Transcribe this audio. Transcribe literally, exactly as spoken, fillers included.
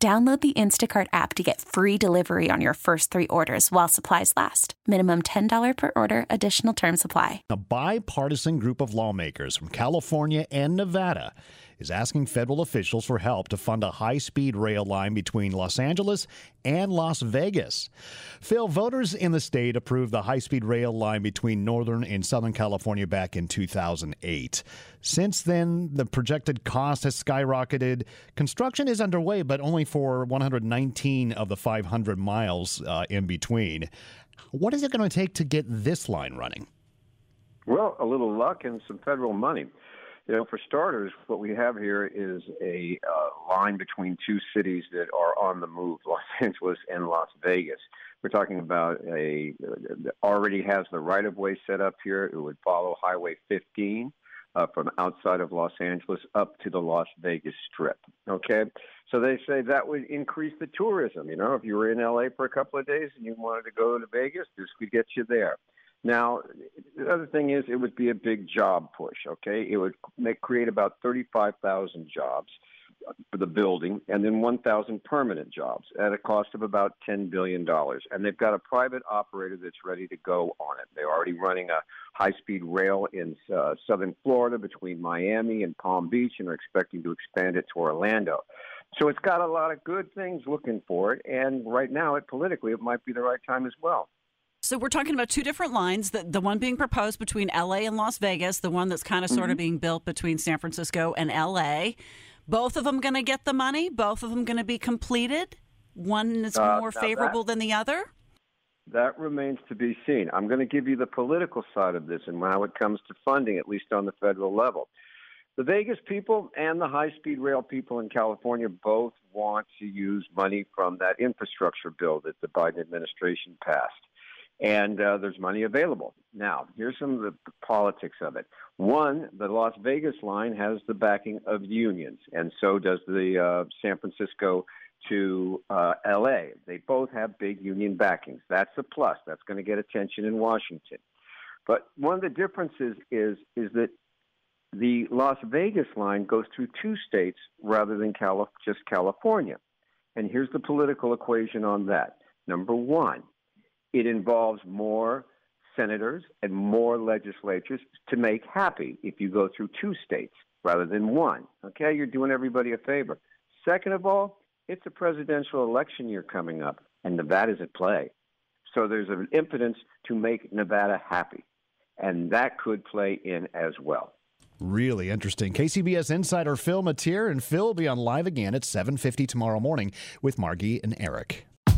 Download the Instacart app to get free delivery on your first three orders while supplies last. Minimum ten dollars per order. Additional terms apply. A bipartisan group of lawmakers from California and Nevada is asking federal officials for help to fund a high-speed rail line between Los Angeles and Las Vegas. Phil, voters in the state approved the high-speed rail line between Northern and Southern California back in two thousand eight. Since then, the projected cost has skyrocketed. Construction is underway, but only for one hundred nineteen of the five hundred miles uh, in between. What is it going to take to get this line running? Well, a little luck and some federal money. You know, for starters, what we have here is a uh, line between two cities that are on the move, Los Angeles and Las Vegas. We're talking about a uh, already has the right-of-way set up here. It would follow Highway fifteen uh, from outside of Los Angeles up to the Las Vegas Strip, okay? So they say that would increase the tourism. You know, if you were in L A for a couple of days and you wanted to go to Vegas, this could get you there. Now, the other thing is it would be a big job push, okay? It would make, create about thirty-five thousand jobs for the building and then one thousand permanent jobs at a cost of about ten billion dollars. And they've got a private operator that's ready to go on it. They're already running a high-speed rail in uh, southern Florida between Miami and Palm Beach and are expecting to expand it to Orlando. So it's got a lot of good things looking for it. And right now, it politically, it might be the right time as well. So we're talking about two different lines, the, the one being proposed between L A and Las Vegas, the one that's kind of sort mm-hmm. of being built between San Francisco and L A. Both of them going to get the money? Both of them going to be completed? One is uh, more favorable that, than the other? That remains to be seen. I'm going to give you the political side of this and how it comes to funding, at least on the federal level. The Vegas people and the high-speed rail people in California both want to use money from that infrastructure bill that the Biden administration passed. And uh, there's money available. Now, here's some of the politics of it. One, the Las Vegas line has the backing of unions, and so does the uh, San Francisco to uh, L A. They both have big union backings. That's a plus. That's going to get attention in Washington. But one of the differences is, is that the Las Vegas line goes through two states rather than Calif- just California. And here's the political equation on that. Number one, it involves more senators and more legislatures to make happy if you go through two states rather than one. Okay, you're doing everybody a favor. Second of all, it's a presidential election year coming up, and Nevada's at play. So there's an impotence to make Nevada happy, and that could play in as well. Really interesting. K C B S insider Phil Matier, and Phil will be on live again at seven fifty tomorrow morning with Margie and Eric.